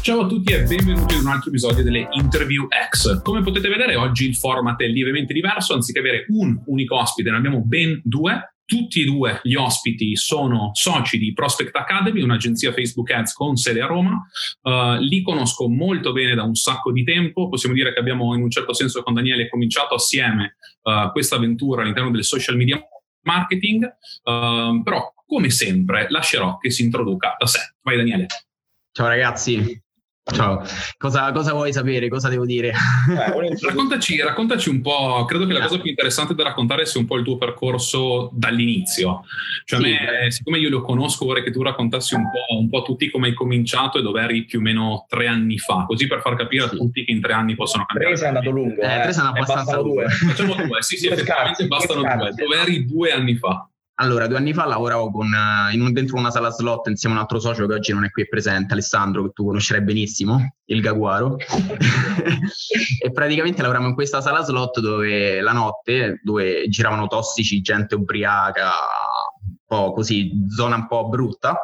Ciao a tutti e benvenuti ad un altro episodio delle Interview X. Come potete vedere oggi il format è lievemente diverso, anziché avere un unico ospite ne abbiamo ben due. Tutti e due gli ospiti sono soci di Prospect Academy, un'agenzia Facebook Ads con sede a Roma. Li conosco molto bene da un sacco di tempo. Possiamo dire che abbiamo in un certo senso con Daniele cominciato assieme questa avventura all'interno del social media marketing. Però, come sempre, lascerò che si introduca da sé. Vai Daniele. Ciao ragazzi. Ciao, cosa vuoi sapere? Cosa devo dire? Raccontaci un po', credo che la cosa più interessante da raccontare sia un po' il tuo percorso dall'inizio. Cioè sì, siccome io lo conosco, vorrei che tu raccontassi un po' tutti come hai cominciato e dove eri più o meno 3 anni fa, così per far capire a tutti che in 3 anni possono cambiare. 3 è andato lungo. 3 sono abbastanza due. Facciamo 2, sì, effettivamente bastano 2. Dove eri 2 anni fa? Allora, 2 anni fa lavoravo dentro una sala slot insieme a un altro socio che oggi non è qui presente, Alessandro, che tu conoscerai benissimo, il Gaguaro. E praticamente lavoravamo in questa sala slot dove la notte, dove giravano tossici, gente ubriaca, un po' così, zona un po' brutta,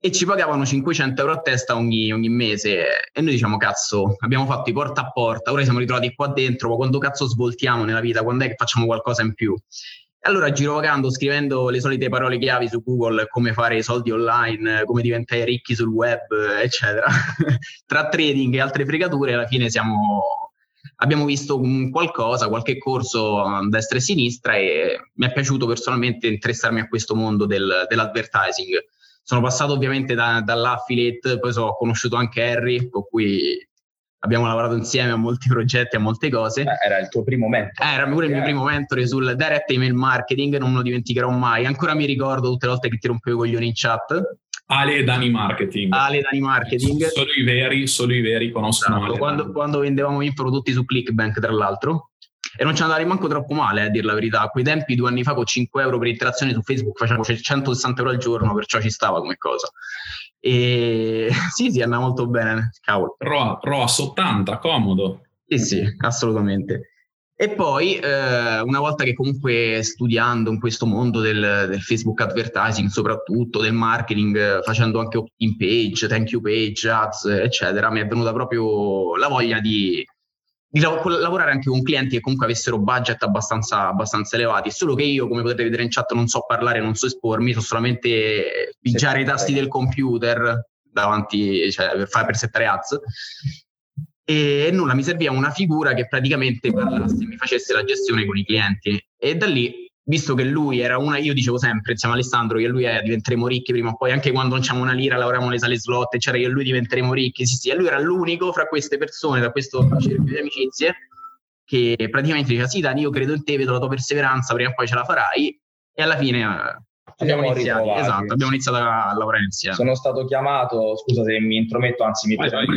e ci pagavano 500 euro a testa ogni mese. E noi diciamo, cazzo, abbiamo fatto i porta a porta, ora siamo ritrovati qua dentro, ma quando cazzo svoltiamo nella vita? Quando è che facciamo qualcosa in più? Allora, girovagando, scrivendo le solite parole chiavi su Google, come fare i soldi online, come diventare ricchi sul web, eccetera, tra trading e altre fregature, alla fine abbiamo visto qualche corso a destra e sinistra, e mi è piaciuto personalmente interessarmi a questo mondo dell'advertising. Sono passato ovviamente dall'affiliate, poi ho conosciuto anche Harry, con cui abbiamo lavorato insieme a molti progetti, a molte cose. Era il tuo primo mentore. Era pure il mio primo mentore sul direct email marketing, non lo dimenticherò mai. Ancora mi ricordo tutte le volte che ti rompevo i coglioni in chat. Ale Dani Marketing. Solo i veri conoscono. Esatto, Ale quando vendevamo infoprodotti su Clickbank, tra l'altro. E non ci andava manco troppo male, a dir la verità. A quei tempi, 2 anni fa, con 5 euro per interazione su Facebook, facevamo 160 euro al giorno, perciò ci stava come cosa. E sì, andava molto bene. Cavolo. ROAS 80, comodo. Sì, assolutamente. E poi, una volta che comunque studiando in questo mondo del Facebook advertising, soprattutto del marketing, facendo anche opt-in page, thank you page, ads, eccetera, mi è venuta proprio la voglia di lavorare anche con clienti che comunque avessero budget abbastanza elevati, solo che io, come potete vedere in chat, non so parlare, non so espormi, so solamente pigiare i tasti del computer davanti, cioè per settare ads, e nulla, mi serviva una figura che praticamente parlasse, mi facesse la gestione con i clienti. E da lì, visto che lui era io dicevo sempre insieme a Alessandro che lui diventeremo ricchi prima o poi, anche quando non c'è una lira lavoriamo nelle sale slot, c'era io e lui diventeremo ricchi, sì, e lui era l'unico fra queste persone, da questo cerchio di amicizie, che praticamente diceva sì Dani, io credo in te, vedo la tua perseveranza, prima o poi ce la farai. E alla fine abbiamo iniziato a lavorare insieme. Sono stato chiamato, scusa se mi intrometto, anzi mi prendo per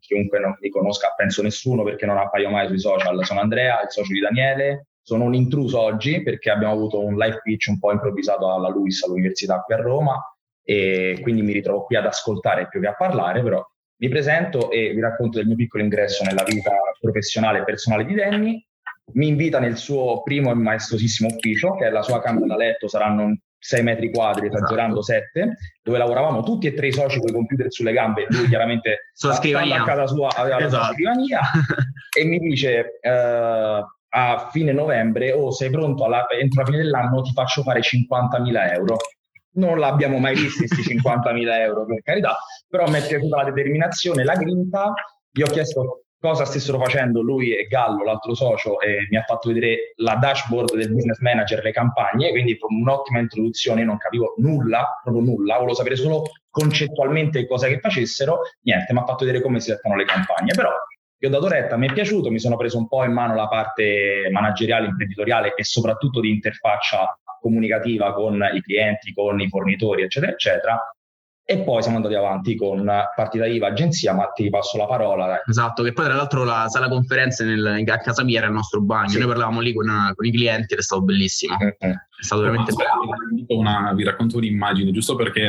chiunque non mi conosca, penso nessuno perché non appaio mai sui social. Sono Andrea, il socio di Daniele. Sono un intruso oggi perché abbiamo avuto un live pitch un po' improvvisato alla LUISS, all'università qui a Roma, e quindi mi ritrovo qui ad ascoltare più che a parlare, però vi presento e vi racconto del mio piccolo ingresso nella vita professionale e personale di Danny. Mi invita nel suo primo e maestosissimo ufficio, che è la sua camera da letto, saranno 6 metri quadri, esagerando 7, dove lavoravamo tutti e 3 i soci con i computer sulle gambe, lui chiaramente a casa sua aveva la sua scrivania, e mi dice... a fine novembre, sei pronto entro la fine dell'anno ti faccio fare 50.000 euro. Non l'abbiamo mai visti questi 50.000 euro, per carità, però mi è piaciuta la determinazione, la grinta. Gli ho chiesto cosa stessero facendo lui e Gallo, l'altro socio, e mi ha fatto vedere la dashboard del Business Manager, le campagne, quindi un'ottima introduzione. Io non capivo nulla, proprio nulla, volevo sapere solo concettualmente cosa che facessero, niente, mi ha fatto vedere come si trattano le campagne, però... Io ho dato retta, mi è piaciuto, mi sono preso un po' in mano la parte manageriale, imprenditoriale e soprattutto di interfaccia comunicativa con i clienti, con i fornitori, eccetera, eccetera. E poi siamo andati avanti con partita IVA, agenzia, ma ti passo la parola. Dai. Esatto, che poi tra l'altro la sala conferenze a casa mia era il nostro bagno, sì. Noi parlavamo lì con i clienti ed è stato bellissimo. È stato veramente bello. Vi racconto un'immagine, giusto perché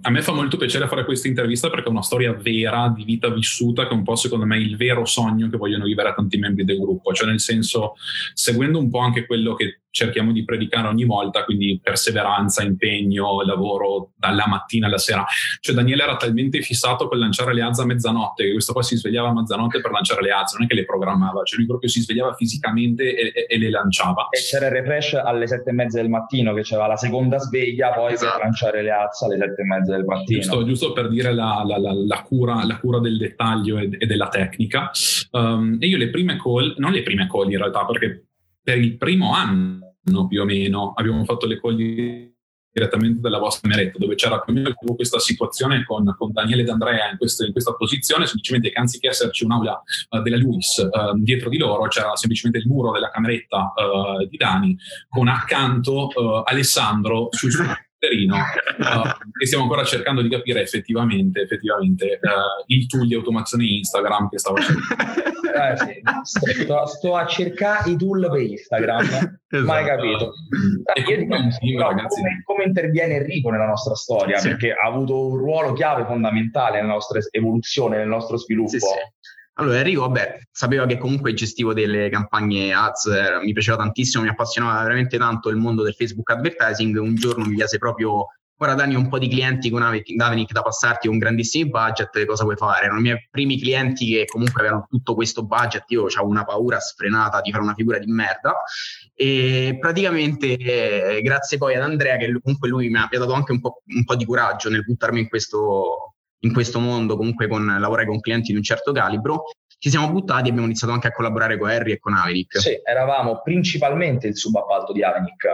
a me fa molto piacere fare questa intervista perché è una storia vera, di vita vissuta, che è un po' secondo me il vero sogno che vogliono vivere a tanti membri del gruppo, cioè nel senso seguendo un po' anche quello che cerchiamo di predicare ogni volta, quindi perseveranza, impegno, lavoro dalla mattina alla sera. Cioè Daniele era talmente fissato per lanciare le ads a mezzanotte che questo qua si svegliava a mezzanotte per lanciare le ads, non è che le programmava, cioè lui proprio si svegliava fisicamente e le lanciava. E c'era il refresh alle 7:30 del mattino, che c'era la seconda sveglia poi per lanciare le ads alle 7:30 del mattino. Giusto per dire la cura del dettaglio e della tecnica. E io non le prime call in realtà, perché per il primo anno più o meno abbiamo fatto le call direttamente dalla vostra cameretta, dove c'era più o meno questa situazione con Daniele ed Andrea in questa posizione, semplicemente che anziché esserci un'aula della LUISS dietro di loro, c'era semplicemente il muro della cameretta di Dani, con accanto Alessandro sul suo terreno, e stiamo ancora cercando di capire effettivamente il tool di automazione Instagram che stava cercando. Sì. Sto a cercare i tool per Instagram, esatto. Mai capito. Come interviene Enrico nella nostra storia, sì. Perché ha avuto un ruolo chiave fondamentale nella nostra evoluzione, nel nostro sviluppo. Sì, sì. Allora Enrico, sapeva che comunque gestivo delle campagne ads, mi piaceva tantissimo, mi appassionava veramente tanto il mondo del Facebook advertising. Un giorno mi chiese proprio: "Ora Dani, ho un po' di clienti con Avenik da passarti con grandissimi budget, cosa vuoi fare?" Erano i miei primi clienti che comunque avevano tutto questo budget, io avevo una paura sfrenata di fare una figura di merda, e praticamente grazie poi ad Andrea, che comunque lui mi ha dato anche un po' di coraggio nel buttarmi in questo mondo, comunque lavorare con clienti di un certo calibro, ci siamo buttati e abbiamo iniziato anche a collaborare con Harry e con Avenik. Sì, eravamo principalmente il subappalto di Avenik,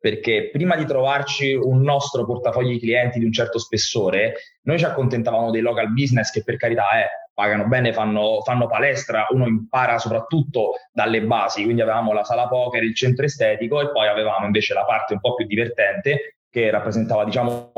perché prima di trovarci un nostro portafoglio di clienti di un certo spessore, noi ci accontentavamo dei local business che, per carità, pagano bene, fanno palestra, uno impara soprattutto dalle basi, quindi avevamo la sala poker, il centro estetico, e poi avevamo invece la parte un po' più divertente che rappresentava, diciamo,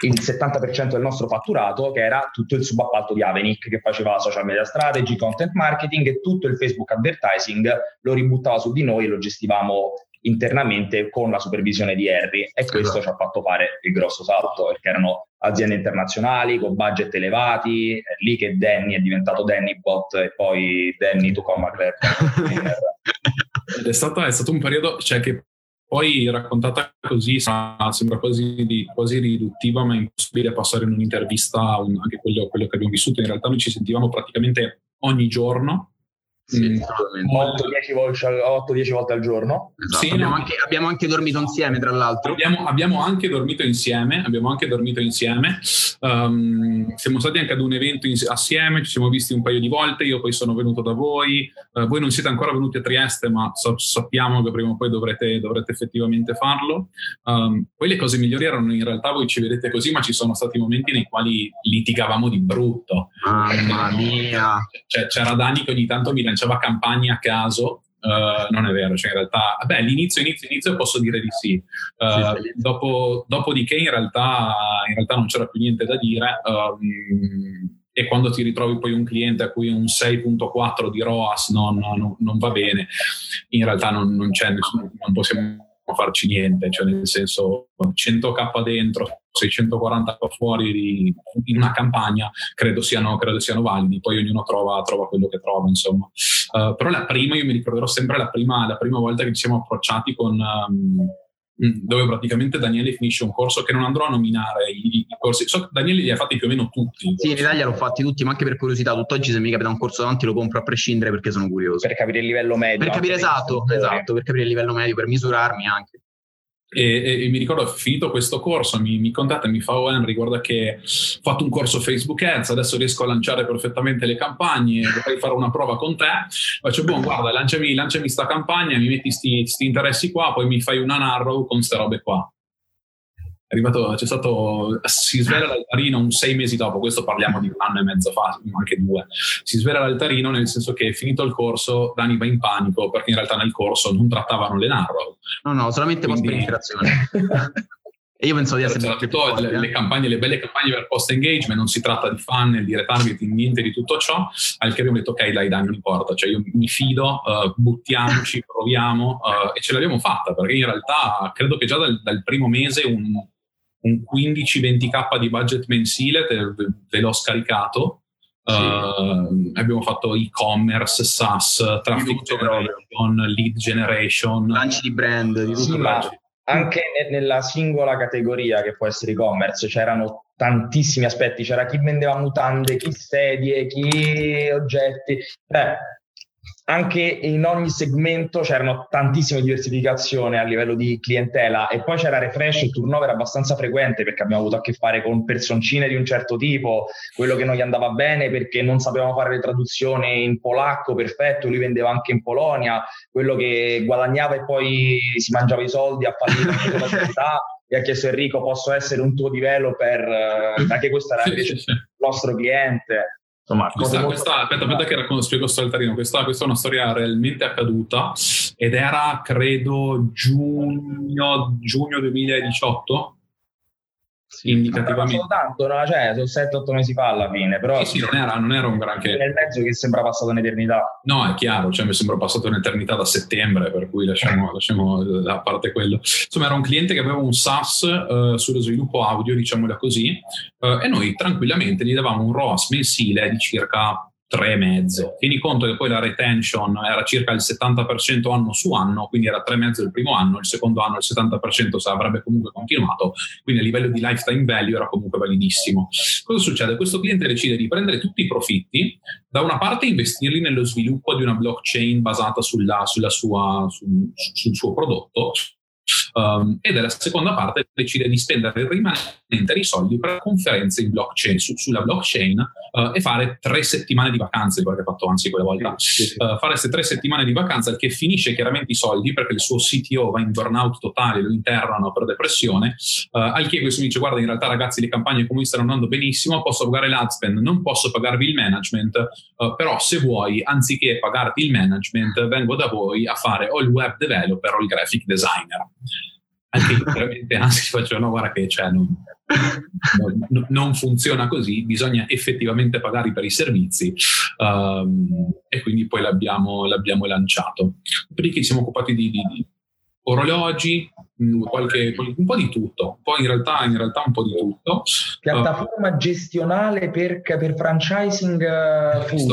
il 70% del nostro fatturato, che era tutto il subappalto di Avenik, che faceva social media strategy, content marketing, e tutto il Facebook advertising lo ributtava su di noi e lo gestivamo internamente con la supervisione di Harry, e questo ci ha fatto fare il grosso salto, perché erano aziende internazionali con budget elevati. È lì che Danny è diventato Danny Bot e poi Danny Two Comma Club. È stato un periodo, cioè, che poi raccontata così sembra quasi riduttiva, ma è impossibile passare in un'intervista anche quello che abbiamo vissuto. In realtà noi ci sentivamo praticamente ogni giorno. Sì, 8-10 volte al giorno, esatto. Sì, abbiamo anche dormito insieme, tra l'altro abbiamo anche dormito insieme. Siamo stati anche ad un evento assieme, ci siamo visti un paio di volte, io poi sono venuto da voi, voi non siete ancora venuti a Trieste, ma sappiamo che prima o poi dovrete effettivamente farlo. Poi le cose migliori erano, in realtà voi ci vedete così, ma ci sono stati momenti nei quali litigavamo di brutto. Mamma mia, c'era Dani che ogni tanto mi lanciava campagne a caso. Non è vero, cioè in realtà all'inizio posso dire di sì, sì. Dopodiché in realtà non c'era più niente da dire, e quando ti ritrovi poi un cliente a cui un 6.4 di ROAS non va bene, in realtà non c'è nessuno, non possiamo farci niente, cioè nel senso 100k dentro, 640 fuori in una campagna credo siano validi, poi ognuno trova quello che trova, insomma. Però io mi ricorderò sempre la prima volta che ci siamo approcciati con dove praticamente Daniele finisce un corso che non andrò a nominare i corsi, Daniele li ha fatti più o meno tutti. Sì, in Italia l'ho fatti tutti, ma anche per curiosità. Tutt'oggi se mi capita un corso davanti lo compro a prescindere, perché sono curioso, per capire il livello medio, per capire esatto, per capire il livello medio, per misurarmi anche. E mi ricordo, finito questo corso mi contatta e mi fa: "Oh Henry, guarda che ho fatto un corso Facebook Ads, adesso riesco a lanciare perfettamente le campagne, vorrei fare una prova con te." Faccio: "Buon, guarda, lanciami sta campagna, mi metti sti interessi qua, poi mi fai una narrow con ste robe qua." È arrivato, si svela l'altarino un 6 mesi dopo, questo parliamo di un anno e mezzo fa, anche 2. Si svela l'altarino, nel senso che, finito il corso, Dani va in panico, perché in realtà nel corso non trattavano le narrow. No, solamente post penetrazione. E io penso di essere le campagne, le belle campagne per post engagement, non si tratta di funnel, di retargeting, niente di tutto ciò, al che abbiamo detto ok dai non importa, cioè io mi fido, buttiamoci, proviamo, e ce l'abbiamo fatta, perché in realtà credo che già dal primo mese un 15-20k di budget mensile te l'ho scaricato. Sì. Abbiamo fatto e-commerce, SaaS, traffic generation, lead generation, lanci di brand, di tutto. Anche nella singola categoria che può essere e-commerce c'erano tantissimi aspetti, c'era chi vendeva mutande, chi sedie, chi oggetti, anche in ogni segmento c'erano tantissime diversificazioni a livello di clientela, e poi c'era refresh e turnover abbastanza frequente, perché abbiamo avuto a che fare con personcine di un certo tipo, quello che non gli andava bene perché non sapevamo fare le traduzioni in polacco, perfetto, lui vendeva anche in Polonia, quello che guadagnava e poi si mangiava i soldi, ha fallito la società e ha chiesto Enrico posso essere un tuo developer, anche questo era invece il nostro cliente. Insomma, aspetta, spiego il saltarino. Questa è una storia realmente accaduta ed era credo giugno 2018. Sì, indicativamente. Non tanto, no? Cioè, sono 7-8 mesi fa alla fine, però sì, non era un granché. Nel mezzo che sembra passata un'eternità. No, è chiaro, cioè mi sembra passata un'eternità da settembre, per cui lasciamo da parte quello. Insomma, era un cliente che aveva un SaaS sullo sviluppo audio, diciamola così, e noi tranquillamente gli davamo un ROAS mensile di circa 3,5. Tieni conto che poi la retention era circa il 70% anno su anno, quindi era 3,5 il primo anno, il secondo anno il 70% avrebbe comunque continuato, quindi a livello di lifetime value era comunque validissimo. Cosa succede? Questo cliente decide di prendere tutti i profitti, da una parte investirli nello sviluppo di una blockchain basata sul suo prodotto, e dalla seconda parte decide di spendere il rimanente dei soldi per conferenze in blockchain, sulla blockchain, e fare 3 settimane di vacanze, quello che ha fatto anzi quella volta, fare queste 3 settimane di vacanza, che finisce chiaramente i soldi perché il suo CTO va in burnout totale, lo internano per depressione, al che questo mi dice guarda in realtà ragazzi le campagne comunque stanno andando benissimo, posso pagare l'ad spend, non posso pagarvi il management, però se vuoi anziché pagarti il management vengo da voi a fare o il web developer o il graphic designer. Anche io veramente anzi faccio no guarda che cioè, non funziona così, bisogna effettivamente pagare per i servizi, e quindi poi l'abbiamo lanciato. Dopodiché ci siamo occupati di orologi, un po' di tutto, poi in realtà un po' di tutto. Piattaforma gestionale per franchising food.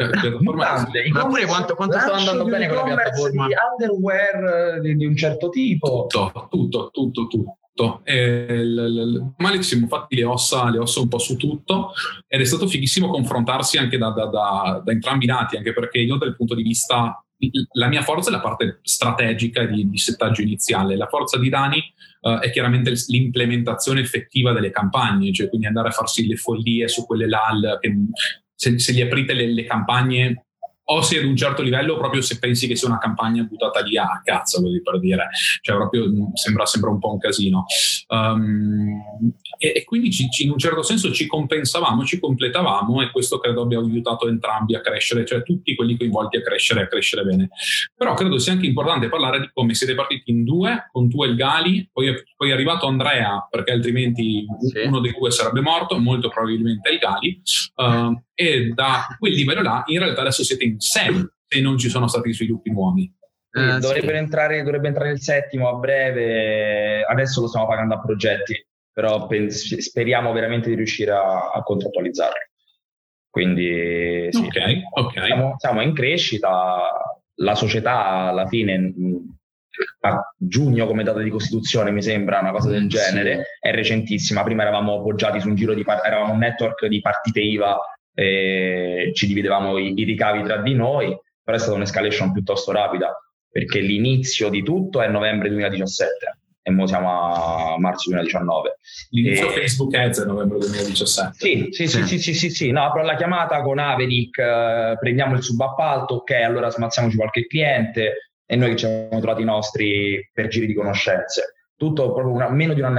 Oppure quanto sta andando bene con la piattaforma? Di underwear di un certo tipo. Tutto. Ma ci siamo fatti le ossa un po' su tutto, ed è stato fighissimo confrontarsi anche da entrambi i lati, anche perché io dal punto di vista la mia forza è la parte strategica di settaggio iniziale, la forza di Dani è chiaramente l'implementazione effettiva delle campagne, cioè quindi andare a farsi le follie su quelle LAL, che se gli aprite le campagne o se ad un certo livello, proprio se pensi che sia una campagna buttata lì a cazzo, per dire, cioè proprio sembra un po' un casino, e quindi in un certo senso ci compensavamo, ci completavamo, e questo credo abbia aiutato entrambi a crescere, cioè tutti quelli coinvolti a crescere bene. Però credo sia anche importante parlare di come siete partiti in due, con tu e il Gali, poi è arrivato Andrea, perché altrimenti sì, uno dei due sarebbe morto, molto probabilmente il Gali, e da quel livello là in realtà adesso siete in 6 e non ci sono stati sviluppi nuovi. Dovrebbe entrare il settimo a breve, adesso lo stiamo pagando a progetti, però speriamo veramente di riuscire a contrattualizzarlo, quindi sì, okay. Siamo in crescita, la società alla fine a giugno come data di costituzione mi sembra, una cosa del genere, sì, è recentissima, prima eravamo appoggiati su un giro eravamo un network di partite IVA e ci dividevamo i ricavi tra di noi, però è stata un'escalation piuttosto rapida, perché l'inizio di tutto è novembre 2017 e mo siamo a marzo 2019. L'inizio Facebook Ads è novembre 2017. Sì. No, però la chiamata con Avenik, prendiamo il subappalto, ok, allora smazziamoci qualche cliente, e noi ci abbiamo trovati i nostri per giri di conoscenze. Tutto proprio meno di un anno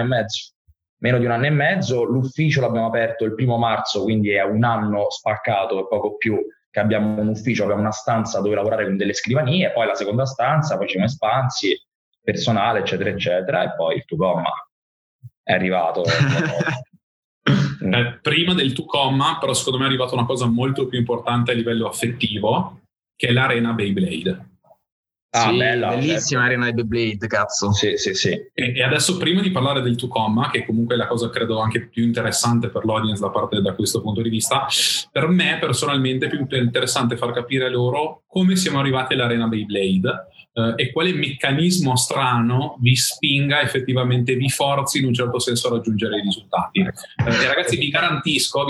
e mezzo, l'ufficio l'abbiamo aperto il 1 marzo, quindi è un anno spaccato e poco più che abbiamo un ufficio, abbiamo una stanza dove lavorare con delle scrivanie, poi la seconda stanza, poi ci siamo espansi, personale, eccetera, eccetera, e poi il Two Comma è arrivato. Prima del Two Comma, però secondo me è arrivata una cosa molto più importante a livello affettivo, che è l'arena Beyblade. Ah, sì, bella, bellissima, certo. Arena Beyblade, cazzo. Sì, sì, sì. E adesso, prima di parlare del Two Comma, che comunque è la cosa credo anche più interessante per l'audience da parte, da questo punto di vista, per me personalmente è più interessante far capire loro come siamo arrivati all'arena Beyblade e quale meccanismo strano vi spinga effettivamente, vi forzi in un certo senso a raggiungere i risultati. E ragazzi, vi garantisco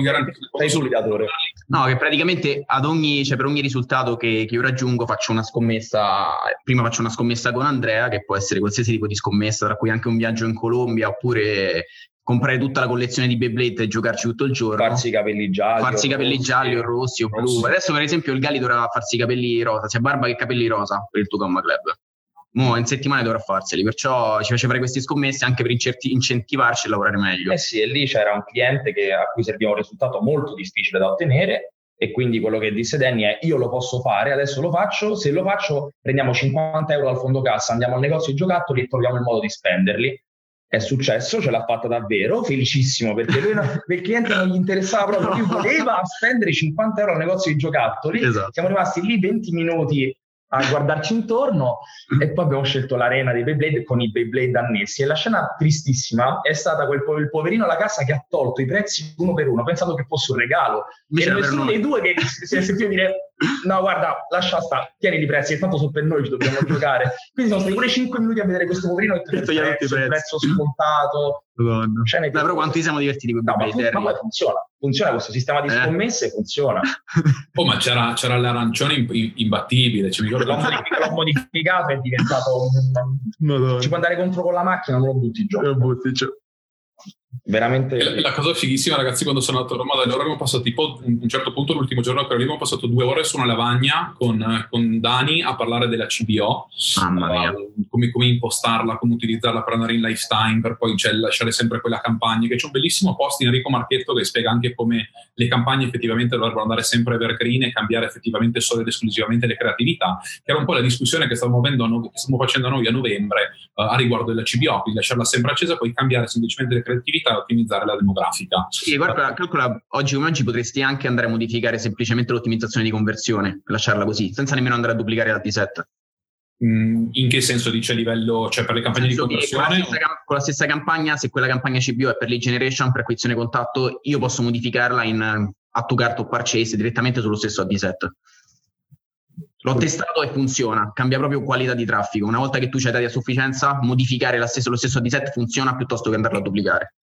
no, che praticamente ad ogni, cioè per ogni risultato che io raggiungo faccio una scommessa. Prima faccio una scommessa con Andrea, che può essere qualsiasi tipo di scommessa, tra cui anche un viaggio in Colombia, oppure comprare tutta la collezione di Beyblade e giocarci tutto il giorno, farsi i capelli gialli o rossi o blu. Adesso per esempio il Galli dovrà farsi i capelli rosa, sia barba che capelli rosa per il Two Comma Club. Mo in settimana dovrà farseli, perciò ci faceva fare queste scommesse anche per incentivarci a lavorare meglio. Eh sì, e lì c'era un cliente a cui serviva un risultato molto difficile da ottenere, e quindi quello che disse Danny è: io lo posso fare, adesso lo faccio, se lo faccio prendiamo 50 euro dal fondo cassa, andiamo al negozio di giocattoli e troviamo il modo di spenderli. È successo, ce l'ha fatta davvero, felicissimo, perché lui il cliente non gli interessava proprio, lui voleva spendere 50 euro al negozio di giocattoli. Esatto. Siamo rimasti lì 20 minuti a guardarci intorno e poi abbiamo scelto l'arena dei Beyblade con i Beyblade annessi, e la scena tristissima è stata il poverino alla cassa che ha tolto i prezzi uno per uno, pensando che fosse un regalo. Era nessuno dei due che si è sentito dire: no, guarda, lascia stare, tieni i prezzi, tanto sono per noi, ci dobbiamo giocare. Quindi sono stati pure 5 minuti a vedere questo poverino che ha il prezzo scontato. Madonna. Cioè, però quanti siamo divertiti con Beyblade. Ma funziona questo sistema di scommesse, funziona. Oh, ma c'era l'arancione imbattibile, cioè, l'ho modificato, è diventato Madonna. Ci può andare contro con la macchina, non lo butti giù. Veramente la cosa fighissima, ragazzi, quando sono andato a Roma da loro abbiamo passato tipo, a un certo punto, l'ultimo giorno che abbiamo passato 2 ore su una lavagna con Dani a parlare della CBO, come impostarla, come utilizzarla per andare in lifetime, per poi lasciare sempre quella campagna, che c'è un bellissimo post di Enrico Marchetto che spiega anche come le campagne effettivamente dovrebbero andare sempre evergreen e cambiare effettivamente solo ed esclusivamente le creatività, che era un po' la discussione che stiamo facendo noi a novembre a riguardo della CBO, quindi lasciarla sempre accesa, poi cambiare semplicemente le creatività e ottimizzare la demografica. Sì, calcola, oggi come oggi potresti anche andare a modificare semplicemente l'ottimizzazione di conversione, lasciarla così, senza nemmeno andare a duplicare l'ad set. In che senso dice a livello, cioè per le campagne di conversione? Con la stessa campagna, se quella campagna CBO è per lead generation, per acquisizione contatto, io posso modificarla in add to cart o purchase direttamente sullo stesso ad set. L'ho testato e funziona, cambia proprio qualità di traffico. Una volta che tu c'hai dati a sufficienza, modificare lo stesso ad set funziona piuttosto che andarlo a duplicare.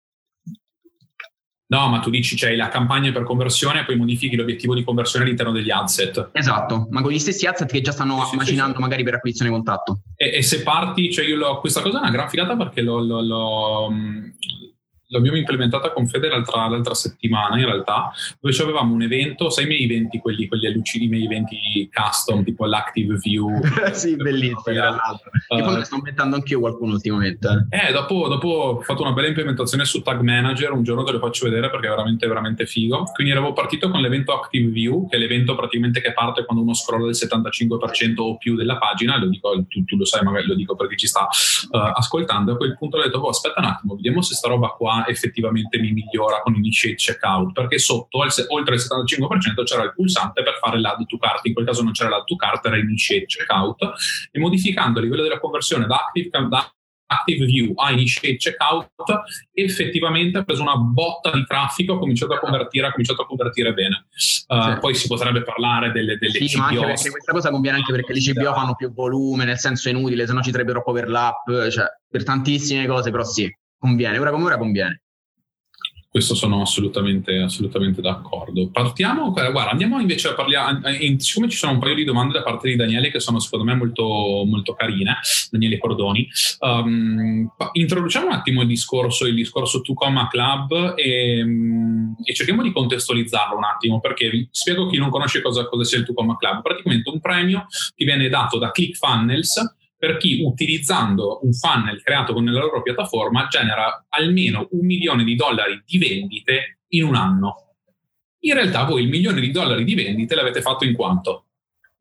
No, ma tu dici c'hai la campagna per conversione e poi modifichi l'obiettivo di conversione all'interno degli adset. Esatto, ma con gli stessi adset che già stanno immaginando magari per acquisizione contatto. E se parti, cioè questa cosa è una gran figata, perché l'abbiamo implementata con Fede l'altra settimana in realtà, dove avevamo un evento, sai i miei eventi, quelli allucini, i miei eventi custom, tipo l'Active View. Sì, bellissimo. Che poi sto inventando anch'io qualcuno ultimamente. Dopo ho fatto una bella implementazione su Tag Manager, un giorno te lo faccio vedere perché è veramente, veramente figo. Quindi avevo partito con l'evento Active View, che è l'evento praticamente che parte quando uno scrolla del 75% o più della pagina, lo dico, tu lo sai, magari lo dico perché ci sta ascoltando. A quel punto ho detto, aspetta un attimo, vediamo se sta roba qua effettivamente mi migliora con initiate checkout, perché sotto oltre il 75% c'era il pulsante per fare l'add to cart, in quel caso non c'era l'add to cart, era initiate checkout, e modificando a livello della conversione da Active View a initiate checkout effettivamente ha preso una botta di traffico, ha cominciato a convertire bene. Sì. Poi si potrebbe parlare delle CBO, ma anche perché questa cosa conviene anche perché le CBO fanno più volume, nel senso è inutile, se no ci sarebbe troppo overlap, cioè per tantissime cose, però sì, conviene, ora come ora conviene. Questo sono assolutamente d'accordo. Partiamo, guarda, andiamo invece a parlare, siccome ci sono un paio di domande da parte di Daniele che sono secondo me molto, molto carine, Daniele Cordoni. Introduciamo un attimo il discorso Two Comma Club e cerchiamo di contestualizzarlo un attimo, perché vi spiego chi non conosce cosa sia il Two Comma Club. Praticamente un premio che viene dato da ClickFunnels per chi, utilizzando un funnel creato con la loro piattaforma, genera almeno $1 milione di vendite in un anno. In realtà voi $1 milione di vendite l'avete fatto in quanto?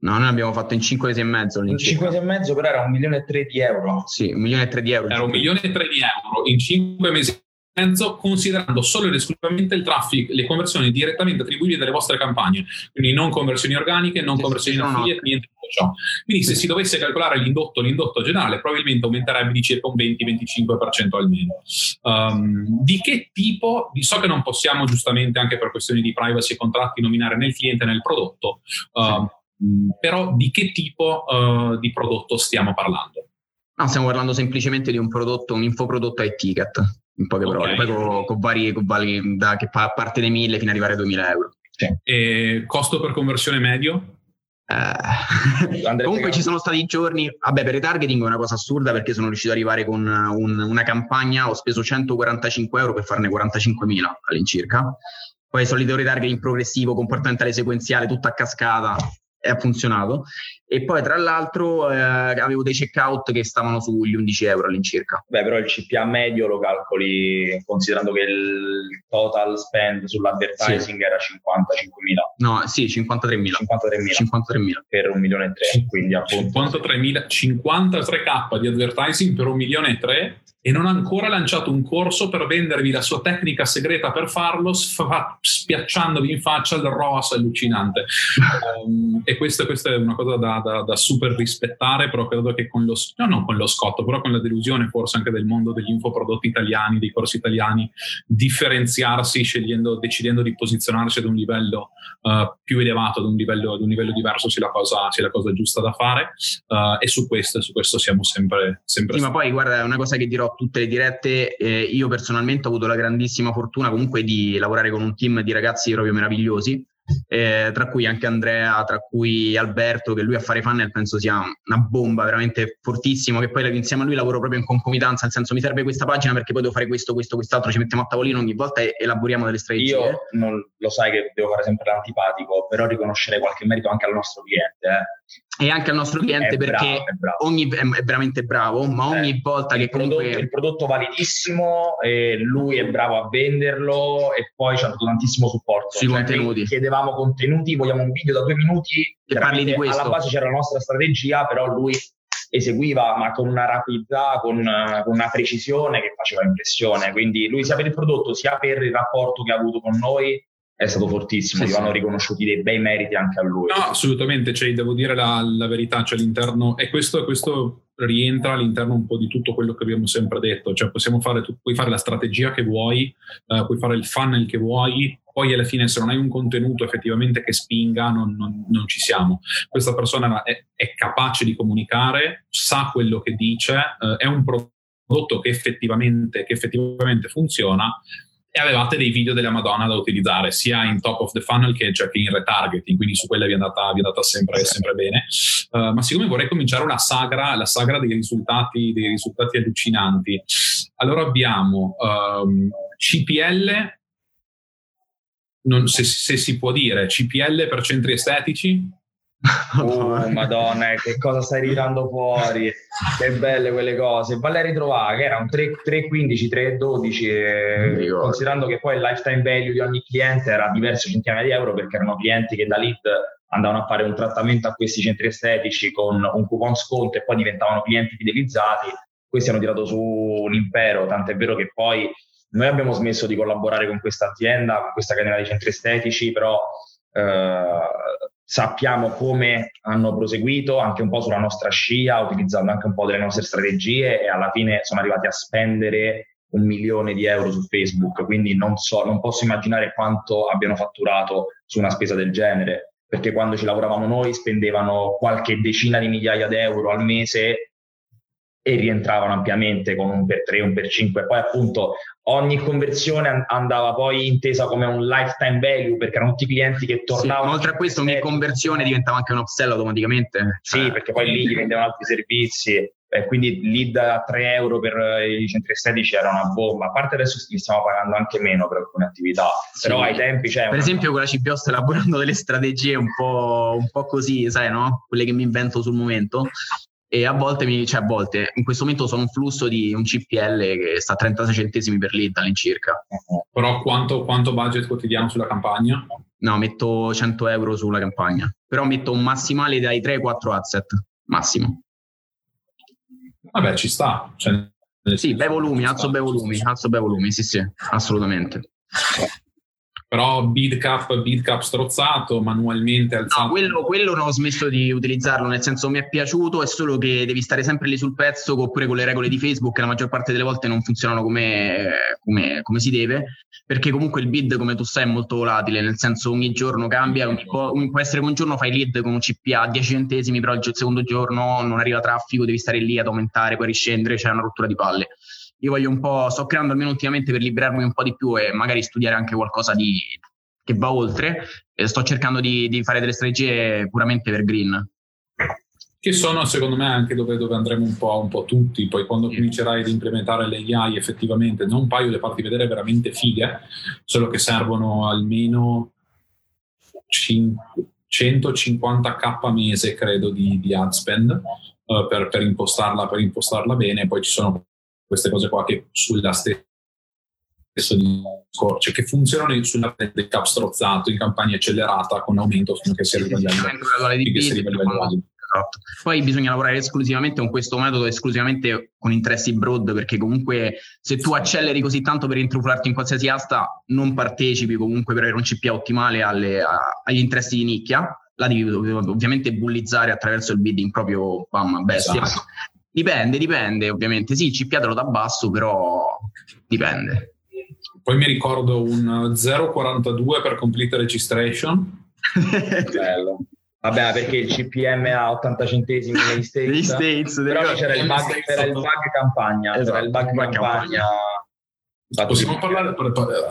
No, noi abbiamo fatto in 5 mesi e mezzo. In 5 mesi e mezzo, però era €1,3 di euro. Sì, €1,3 di euro. Era €1,3 di euro in 5 mesi senso, considerando solo ed esclusivamente il traffic, le conversioni direttamente attribuibili dalle vostre campagne, quindi non conversioni organiche, non conversioni affiliate, niente di ciò. Quindi se si dovesse calcolare l'indotto generale, probabilmente aumenterebbe di circa un 20-25% almeno. Di che tipo? So che non possiamo, giustamente, anche per questioni di privacy e contratti, nominare nel cliente e nel prodotto, però di che tipo di prodotto stiamo parlando? No, stiamo parlando semplicemente di un prodotto, un infoprodotto high ticket, in poche parole, okay. Poi con vari da che parte dei 1.000 fino ad arrivare a 2.000 euro. Sì. E costo per conversione medio? Comunque ci sono stati giorni, vabbè, per retargeting è una cosa assurda, perché sono riuscito ad arrivare con una campagna, ho speso 145 euro per farne 45.000 all'incirca, poi solito retargeting progressivo, comportamentale sequenziale, tutta a cascata, ha funzionato. E poi tra l'altro avevo dei checkout che stavano sugli 11 euro all'incirca. Beh, però il CPA medio lo calcoli considerando che il total spend sull'advertising, sì, era 55.000. No, sì, 53.000 per 1.300.000, quindi appunto 53k di advertising per 1.300.000, e non ha ancora lanciato un corso per vendervi la sua tecnica segreta per farlo, spiacciandovi in faccia il ROAS allucinante. E questa è una cosa da super rispettare, però credo che con lo, no, non con lo scotto, però con la delusione forse anche del mondo degli infoprodotti italiani, dei corsi italiani, differenziarsi decidendo di posizionarsi ad un livello più elevato, ad un livello diverso, sia la cosa giusta da fare, e su questo siamo sempre sì, ma poi guarda, è una cosa che dirò tutte le dirette, io personalmente ho avuto la grandissima fortuna comunque di lavorare con un team di ragazzi proprio meravigliosi, tra cui anche Andrea, tra cui Alberto, che lui a fare funnel penso sia una bomba, veramente fortissimo, che poi insieme a lui lavoro proprio in concomitanza, nel senso mi serve questa pagina perché poi devo fare questo, quest'altro, ci mettiamo a tavolino ogni volta e elaboriamo delle strategie. Io non lo sai che devo fare sempre l'antipatico, però riconoscere qualche merito anche al nostro cliente, E anche al nostro cliente è perché bravo. È veramente bravo, ma ogni volta che comunque il prodotto validissimo, lui è bravo a venderlo, e poi ci ha dato tantissimo supporto sui contenuti. Chiedevamo contenuti, vogliamo un video da 2 minuti che parli di questo. Alla base c'era la nostra strategia, però lui eseguiva, ma con una rapidità, con una precisione che faceva impressione. Quindi lui, sia per il prodotto sia per il rapporto che ha avuto con noi, è stato fortissimo, sì, vanno riconosciuti dei bei meriti anche a lui. No, assolutamente, cioè, devo dire la verità, cioè, all'interno, e questo rientra all'interno un po' di tutto quello che abbiamo sempre detto, cioè puoi fare la strategia che vuoi, puoi fare il funnel che vuoi, poi alla fine se non hai un contenuto effettivamente che spinga non ci siamo. Questa persona è capace di comunicare, sa quello che dice, è un prodotto che effettivamente funziona, e avevate dei video della Madonna da utilizzare sia in top of the funnel che in retargeting, quindi su quella vi è andata sempre bene, ma siccome vorrei cominciare la sagra dei risultati allucinanti, allora abbiamo CPL, non, se si può dire CPL per centri estetici. Madonna, che cosa stai tirando fuori, che belle quelle cose, vale a ritrovare, che era un 3,15 3,12, considerando che poi il lifetime value di ogni cliente era diverso, centinaia di euro, perché erano clienti che da lead andavano a fare un trattamento a questi centri estetici con un coupon sconto e poi diventavano clienti fidelizzati. Questi hanno tirato su un impero, tant'è vero che poi noi abbiamo smesso di collaborare con questa azienda, con questa catena di centri estetici, però sappiamo come hanno proseguito anche un po' sulla nostra scia, utilizzando anche un po' delle nostre strategie, e alla fine sono arrivati a spendere 1 milione di euro su Facebook, quindi non posso immaginare quanto abbiano fatturato su una spesa del genere, perché quando ci lavoravamo noi spendevano qualche decina di migliaia d'euro al mese e rientravano ampiamente con 1 per 3, 1 per 5, poi appunto ogni conversione andava poi intesa come un lifetime value, perché erano tutti clienti che tornavano. Sì, oltre a questo ogni conversione diventava anche un upsell automaticamente. Sì, perché poi lì gli vendevano altri servizi, quindi lead a 3 euro per i centri estetici era una bomba. A parte adesso li stiamo pagando anche meno per alcune attività, sì, però ai tempi c'è per esempio con la CBO sto elaborando delle strategie un po' così, sai, no? Quelle che mi invento sul momento. E a volte in questo momento sono un flusso di un CPL che sta a 36 centesimi per lead all'incirca. Però quanto budget quotidiano sulla campagna? No, metto 100 euro sulla campagna, però metto un massimale dai 3-4 asset massimo. Vabbè, ci sta, cioè, Sì, alzo bei volumi, sì, assolutamente. Però bid cap strozzato, manualmente alzato. No, quello non ho smesso di utilizzarlo, nel senso mi è piaciuto, è solo che devi stare sempre lì sul pezzo, oppure con le regole di Facebook che la maggior parte delle volte non funzionano come si deve, perché comunque il bid, come tu sai, è molto volatile, nel senso ogni giorno cambia, può essere che un giorno fai lead con un CPA a 10 centesimi, però il secondo giorno non arriva traffico, devi stare lì ad aumentare, poi riscendere, c'è una rottura di palle. Io voglio un po', sto creando almeno ultimamente per liberarmi un po' di più e magari studiare anche qualcosa che va oltre, e sto cercando di fare delle strategie puramente per green. Che sono secondo me anche dove andremo un po' tutti, poi quando comincerai ad implementare le AI effettivamente, non un paio le parti vedere veramente fighe, solo che servono almeno 150k a mese credo di ad spend per impostarla bene, poi ci sono queste cose qua che sulla stessa discorso, che funzionano sulla del cap strozzato in campagna accelerata con aumento fino a che si arriva al. Esatto. Poi bisogna lavorare esclusivamente con questo metodo, esclusivamente con interessi broad, perché comunque se tu acceleri così tanto per intrufolarti in qualsiasi asta, non partecipi comunque per avere un CPA ottimale agli interessi di nicchia. La devi ovviamente bullizzare attraverso il bidding proprio bestia. Esatto. Dipende ovviamente, sì, cippiatelo da basso, però dipende. Poi mi ricordo un 0,42 per complete registration. Bello. Vabbè, perché il CPM ha 80 centesimi negli States, però c'era il bug campagna. Esatto, c'era il bug campagna.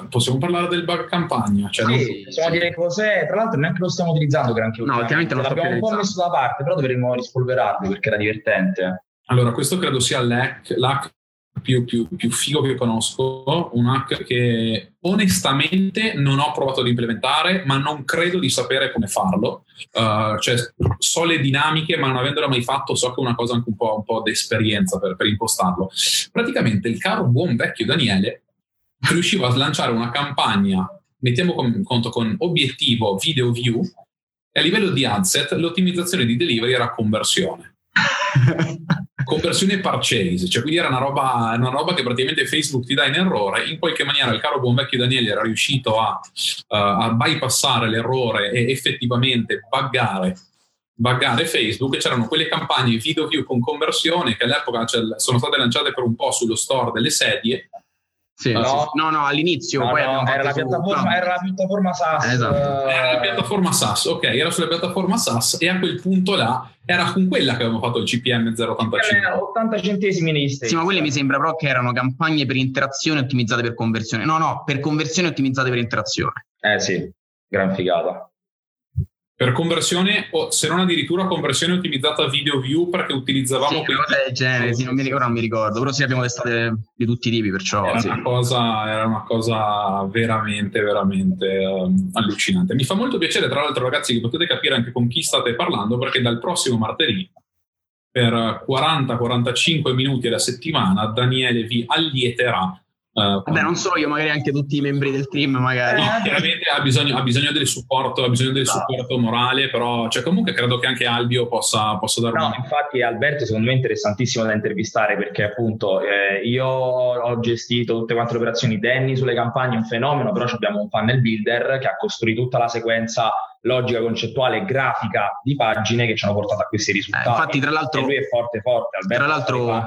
Possiamo parlare del bug campagna? Cioè sì, possiamo dire cos'è, tra l'altro neanche lo stiamo utilizzando granché. No, ultimamente l'abbiamo un po' messo da parte, però dovremmo rispolverarlo perché era divertente. Allora, questo credo sia l'hack più figo che conosco, un hack che onestamente non ho provato ad implementare, ma non credo di sapere come farlo. Cioè, so le dinamiche, ma non avendola mai fatto, so che è una cosa anche un po' di esperienza per impostarlo. Praticamente il caro buon vecchio Daniele riusciva a slanciare una campagna, mettiamo conto con obiettivo video view, e a livello di adset l'ottimizzazione di delivery era conversione purchase, cioè quindi era una roba che praticamente Facebook ti dà in errore. In qualche maniera il caro buon vecchio Daniele era riuscito a bypassare l'errore e effettivamente buggare Facebook, e c'erano quelle campagne video view con conversione che all'epoca sono state lanciate per un po' sullo store delle sedie. Sì, no. Sì. No, all'inizio no, poi no, era la piattaforma SaaS. Esatto. Era la piattaforma SaaS, ok, era sulla piattaforma SaaS, e a quel punto là era con quella che avevamo fatto il CPM 085. 80 centesimi negli States. Sì, ma quelle mi sembra però che erano campagne per interazione ottimizzate per conversione. No, per conversione ottimizzate per interazione. Sì, gran figata. Per conversione, o se non addirittura conversione ottimizzata video view, perché utilizzavamo non mi ricordo, però sì, abbiamo testate di tutti i tipi, perciò era una cosa veramente allucinante. Mi fa molto piacere, tra l'altro, ragazzi, che potete capire anche con chi state parlando, perché dal prossimo martedì per 40-45 minuti alla settimana Daniele vi allieterà. Vabbè, non so, io magari anche tutti i membri del team magari chiaramente ha bisogno del supporto morale, però cioè, comunque credo che anche Albio possa dare no, infatti Alberto secondo me è interessantissimo da intervistare, perché appunto io ho gestito tutte quante le operazioni, Danny sulle campagne è un fenomeno, però abbiamo un funnel builder che ha costruito tutta la sequenza logica, concettuale, grafica di pagine che ci hanno portato a questi risultati. Infatti, tra l'altro, e lui è forte. Alberto, tra l'altro,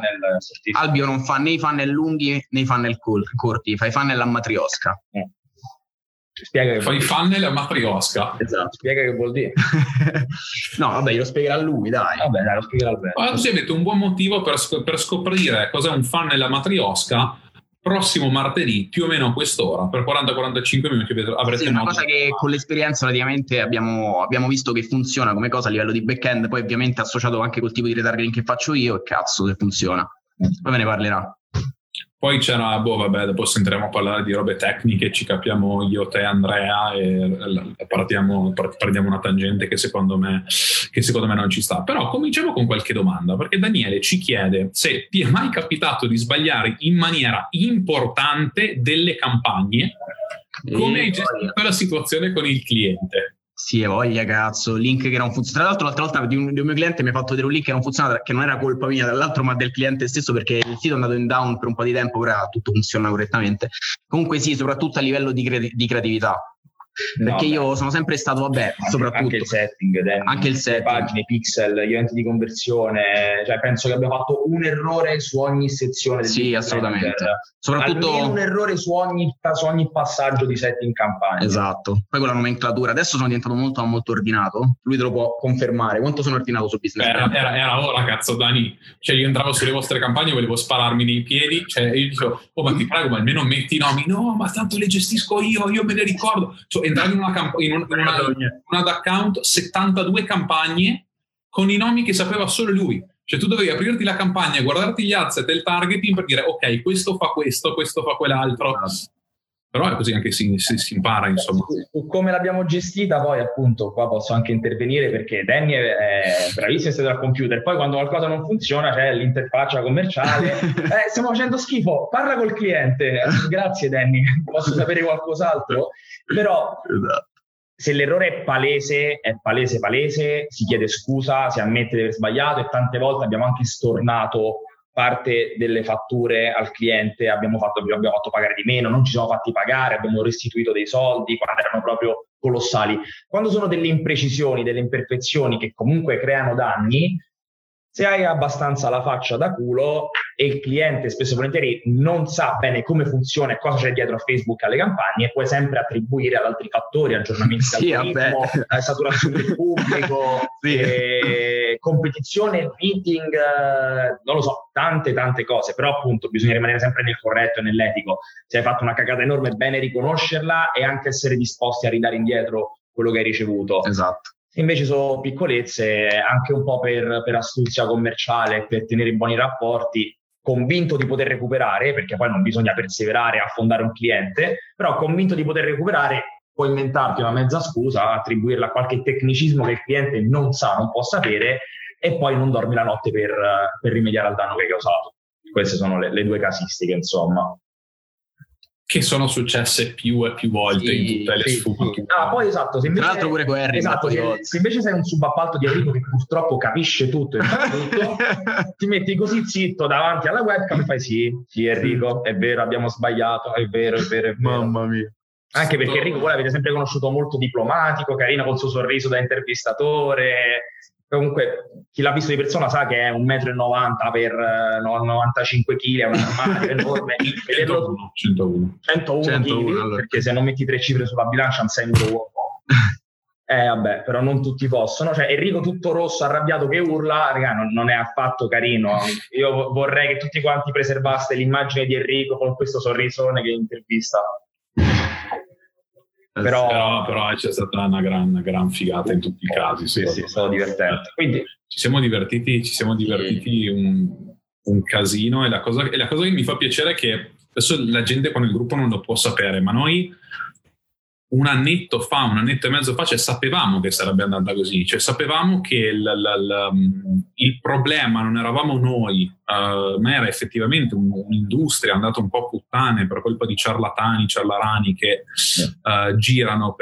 Albio non fa né i funnel lunghi né i funnel corti, fa i funnel a matriosca. Spiega che fa i funnel a matriosca. Esatto, spiega che vuol dire. No, vabbè, glielo spiegherà lui, dai. Vabbè, dai, lo spiegherà Alberto. Allora, così avete un buon motivo per scoprire cos'è un funnel a matriosca. Prossimo martedì, più o meno a quest'ora, per 40-45 minuti avrete una cosa che con l'esperienza praticamente abbiamo visto che funziona come cosa a livello di back-end, poi ovviamente associato anche col tipo di retargeting che faccio io, e cazzo se funziona. Poi ve ne parlerà. Poi c'era, dopo sentiremo parlare di robe tecniche, ci capiamo io, te, Andrea, e prendiamo una tangente che secondo me non ci sta. Però cominciamo con qualche domanda, perché Daniele ci chiede se ti è mai capitato di sbagliare in maniera importante delle campagne, come hai gestito la situazione con il cliente. Sì, voglia, cazzo, link che non funziona. Tra l'altro, l'altra volta di un mio cliente mi ha fatto vedere un link che non funzionava, che non era colpa mia, dall'altro, ma del cliente stesso, perché il sito è andato in down per un po' di tempo, ora tutto funziona correttamente. Comunque sì, soprattutto a livello di creatività. Perché io sono sempre stato, soprattutto anche il setting, le pagine, i pixel, gli eventi di conversione, cioè penso che abbiamo fatto un errore su ogni sezione del sì, assolutamente manager. Soprattutto almeno un errore su ogni passaggio di setting campagna. Esatto, poi con la nomenclatura adesso sono diventato molto ordinato, lui te lo può confermare quanto sono ordinato su Business Manager. Era ora, cazzo, Dani, cioè io entravo sulle vostre campagne, volevo spararmi nei piedi, cioè io dicevo, ma ti prego, ma almeno metti i nomi. No, ma tanto le gestisco io me ne ricordo, cioè, entrare in una ad account, 72 campagne con i nomi che sapeva solo lui. Cioè tu dovevi aprirti la campagna, guardarti gli asset e il targeting per dire ok, questo fa questo, questo fa quell'altro. Però è così anche si impara, insomma. Come l'abbiamo gestita poi, appunto, qua posso anche intervenire perché Danny è bravissimo, è stato al computer, poi quando qualcosa non funziona c'è l'interfaccia commerciale, stiamo facendo schifo, parla col cliente, grazie Danny, posso sapere qualcos'altro? Però se l'errore è palese, si chiede scusa, si ammette di aver sbagliato, e tante volte abbiamo anche stornato parte delle fatture al cliente, abbiamo fatto pagare di meno, non ci siamo fatti pagare, abbiamo restituito dei soldi quando erano proprio colossali. Quando sono delle imprecisioni, delle imperfezioni che comunque creano danni, se hai abbastanza la faccia da culo e il cliente spesso e volentieri non sa bene come funziona e cosa c'è dietro a Facebook alle campagne, puoi sempre attribuire ad altri fattori, aggiornamenti d'algoritmo, saturazione del pubblico, competizione, meeting, non lo so, tante cose. Però appunto bisogna rimanere sempre nel corretto e nell'etico. Se hai fatto una cagata enorme è bene riconoscerla e anche essere disposti a ridare indietro quello che hai ricevuto. Esatto. Invece sono piccolezze, anche un po' per astuzia commerciale, per tenere buoni rapporti, convinto di poter recuperare, perché poi non bisogna perseverare a affondare un cliente, però convinto di poter recuperare, puoi inventarti una mezza scusa, attribuirla a qualche tecnicismo che il cliente non sa, non può sapere, e poi non dormi la notte per rimediare al danno che hai causato. Queste sono le due casistiche, insomma, che sono successe più e più volte in tutte le sfumature. Ah, poi esatto, se invece, tra l'altro pure con Harry, esatto, se invece sei un subappalto di Enrico che purtroppo capisce tutto e fa tutto, ti metti così zitto davanti alla webcam e fai sì Enrico, è vero, abbiamo sbagliato, è vero. Mamma mia. Anche perché Enrico voi l'avete sempre conosciuto molto diplomatico, carino col suo sorriso da intervistatore. Comunque chi l'ha visto di persona sa che è 1,90 m per 95 kg, è una armadio enorme. 101 kg, allora. Perché se non metti 3 cifre sulla bilancia non sei un uomo. Vabbè, però non tutti possono. Cioè Enrico tutto rosso, arrabbiato, che urla, raga, non è affatto carino. Io vorrei che tutti quanti preservaste l'immagine di Enrico con questo sorrisone che intervista. Però c'è stata una gran figata in tutti i casi. Sì, è stato divertente. Quindi ci siamo divertiti un casino, e la cosa che mi fa piacere è che adesso la gente con il gruppo non lo può sapere, ma noi un annetto e mezzo fa, cioè, sapevamo che sarebbe andata così, cioè sapevamo che il problema non eravamo noi, ma era effettivamente un'industria andata un po' a puttane per colpa di ciarlatani che girano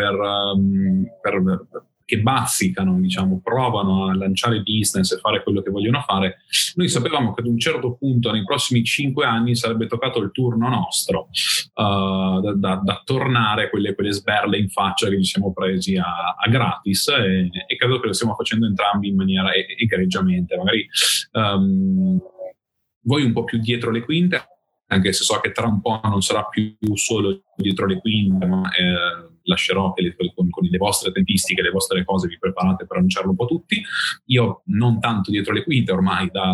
che bazzicano, diciamo, provano a lanciare business e fare quello che vogliono fare. Noi sapevamo che ad un certo punto nei prossimi 5 anni sarebbe toccato il turno nostro da tornare quelle sberle in faccia che ci siamo presi a gratis, e credo che lo stiamo facendo entrambi in maniera egregiamente. Magari voi un po' più dietro le quinte, anche se so che tra un po' non sarà più solo dietro le quinte, ma lascerò che con le vostre tempistiche, le vostre cose, vi preparate per annunciarlo un po' tutti. Io non tanto dietro le quinte ormai, da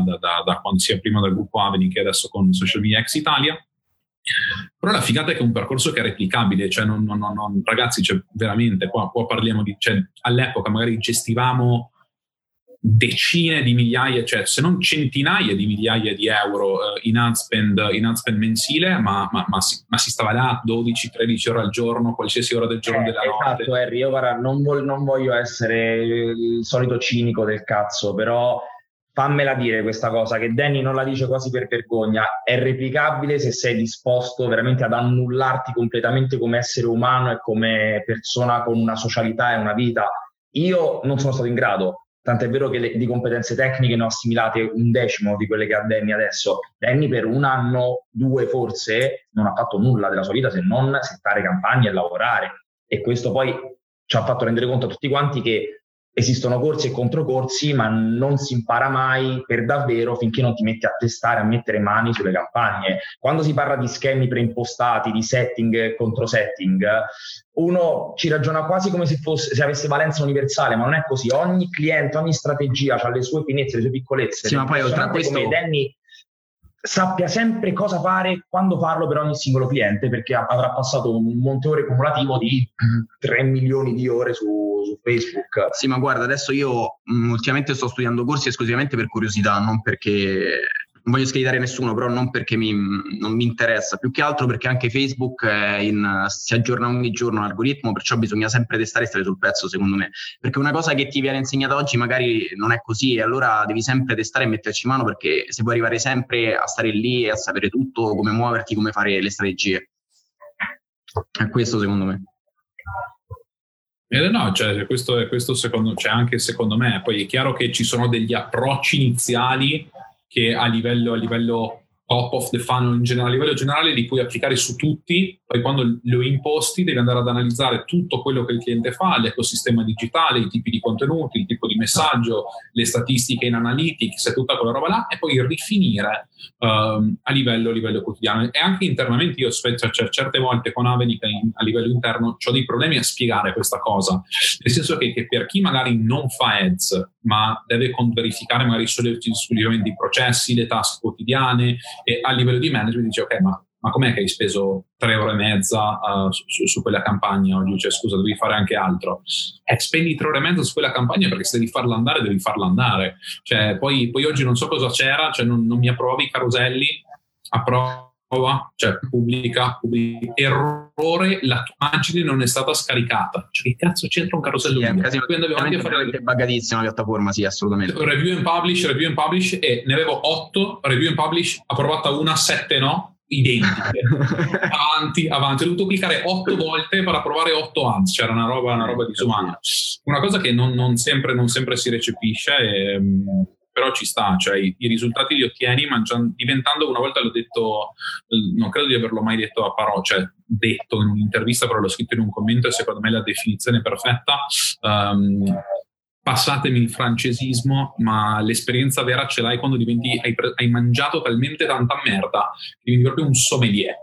quando sia prima dal gruppo Avenik che adesso con Social Media Hacks Italia. Però la figata è che è un percorso che è replicabile, cioè non ragazzi, cioè veramente qua parliamo di, cioè, all'epoca magari gestivamo decine di migliaia, cioè se non centinaia di migliaia di euro in ad spend mensile, ma si stava là 12-13 ore al giorno, qualsiasi ora del giorno della notte. Esatto, Harry, io guarda, non voglio essere il solito cinico del cazzo, però fammela dire questa cosa, che Danny non la dice quasi per vergogna: è replicabile se sei disposto veramente ad annullarti completamente come essere umano e come persona con una socialità e una vita. Io non sono stato in grado, tant'è vero che di competenze tecniche ne ho assimilate 1/10 di quelle che ha Danny adesso. Danny per 1 anno, 2 forse, non ha fatto nulla della sua vita se non settare campagne e lavorare. E questo poi ci ha fatto rendere conto a tutti quanti che esistono corsi e controcorsi, ma non si impara mai per davvero finché non ti metti a testare, a mettere mani sulle campagne. Quando si parla di schemi preimpostati, di setting contro setting, uno ci ragiona quasi come se avesse valenza universale, ma non è così. Ogni cliente, ogni strategia ha le sue finezze, le sue piccolezze. Sì, ma poi oltre a questo, come Danny sappia sempre cosa fare, quando farlo per ogni singolo cliente, perché avrà passato un monte ore cumulativo di 3 milioni di ore su Facebook. Sì, ma guarda, adesso io ultimamente sto studiando corsi esclusivamente per curiosità, non perché non voglio screditare nessuno, però non perché non mi interessa, più che altro perché anche Facebook si aggiorna ogni giorno l'algoritmo, perciò bisogna sempre testare e stare sul pezzo, secondo me, perché una cosa che ti viene insegnata oggi magari non è così, e allora devi sempre testare e metterci mano, perché se vuoi arrivare sempre a stare lì e a sapere tutto, come muoverti, come fare le strategie, è questo secondo me. No, cioè questo secondo, cioè anche secondo me, poi è chiaro che ci sono degli approcci iniziali che a livello top of the funnel, in generale, a livello generale, li puoi applicare su tutti. Poi quando lo imposti devi andare ad analizzare tutto quello che il cliente fa, l'ecosistema digitale, i tipi di contenuti, il tipo di messaggio, le statistiche in analytics e tutta quella roba là, e poi rifinire a livello quotidiano. E anche internamente io spesso, certe volte con Avenik a livello interno ho dei problemi a spiegare questa cosa, nel senso che per chi magari non fa ads ma deve verificare magari solo esclusivamente i processi, le task quotidiane, e a livello di management dice ok, ma com'è che hai speso 3 ore e mezza su quella campagna oggi? Cioè scusa, devi fare anche altro. Spendi 3 ore e mezza su quella campagna perché se devi farla andare, devi farla andare. Cioè, poi oggi non so cosa c'era, cioè non mi approvavi i caroselli, approva, cioè pubblica, errore, la tua immagine non è stata scaricata. Cioè che cazzo c'entra un carosello? Sì, andavi avanti a fare bagatissima la piattaforma, sì, assolutamente. Review and publish, e ne avevo 8, review and publish, approvata una, 7 no. Identiche, avanti, ho dovuto cliccare 8 volte per approvare 8 ads, c'era una roba disumana, una cosa che non sempre si recepisce, però ci sta, cioè i risultati li ottieni diventando, una volta l'ho detto, non credo di averlo mai detto a parole, cioè detto in un'intervista, però l'ho scritto in un commento e secondo me è la definizione perfetta, passatemi il francesismo, ma l'esperienza vera ce l'hai quando hai mangiato talmente tanta merda che diventi proprio un sommelier.